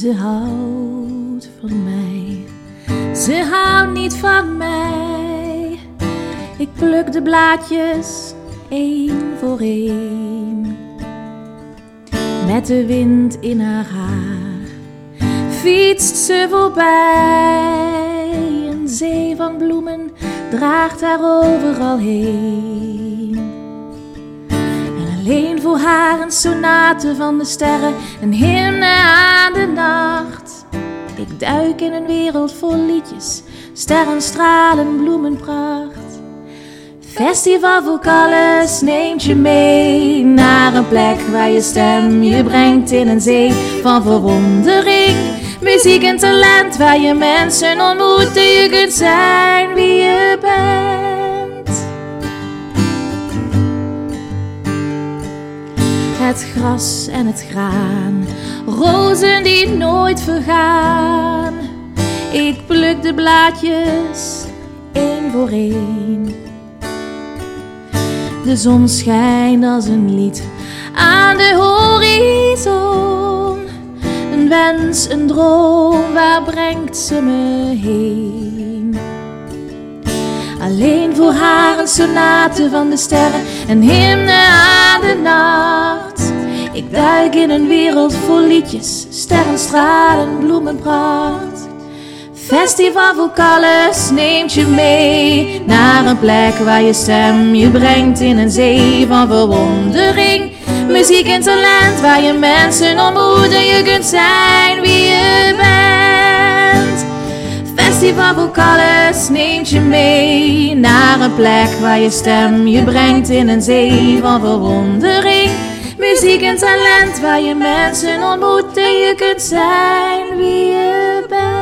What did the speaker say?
Ze houdt van mij, ze houdt niet van mij. Ik pluk de blaadjes, één voor één. Met de wind in haar haar fietst ze voorbij. Een zee van bloemen draagt haar overal heen. En alleen voor haar een sonate van de sterren, een hymne aan de nacht. Ik duik in een wereld vol liedjes, sterren stralen, bloemenpracht. Festival Vocales neemt je mee naar een plek waar je stem je brengt in een zee van verwondering. Muziek en talent waar je mensen ontmoet en je kunt zijn wie je bent. Het gras en het graan, rozen die nooit vergaan. Ik pluk de blaadjes, één voor één. De zon schijnt als een lied aan de horizon. Een wens, een droom, waar brengt ze me heen? Alleen voor haar een sonate van de sterren, een hymne aan de nacht. Ik duik in een wereld vol liedjes, sterren stralen, bloemenpracht. Festival Vocales neemt je mee naar een plek waar je stem je brengt in een zee van verwondering. Muziek en talent waar je mensen ontmoet en je kunt zijn wie je bent. Festival Vocales neemt je mee naar een plek waar je stem je brengt in een zee van verwondering. Muziek en talent waar je mensen ontmoet en je kunt zijn wie je bent.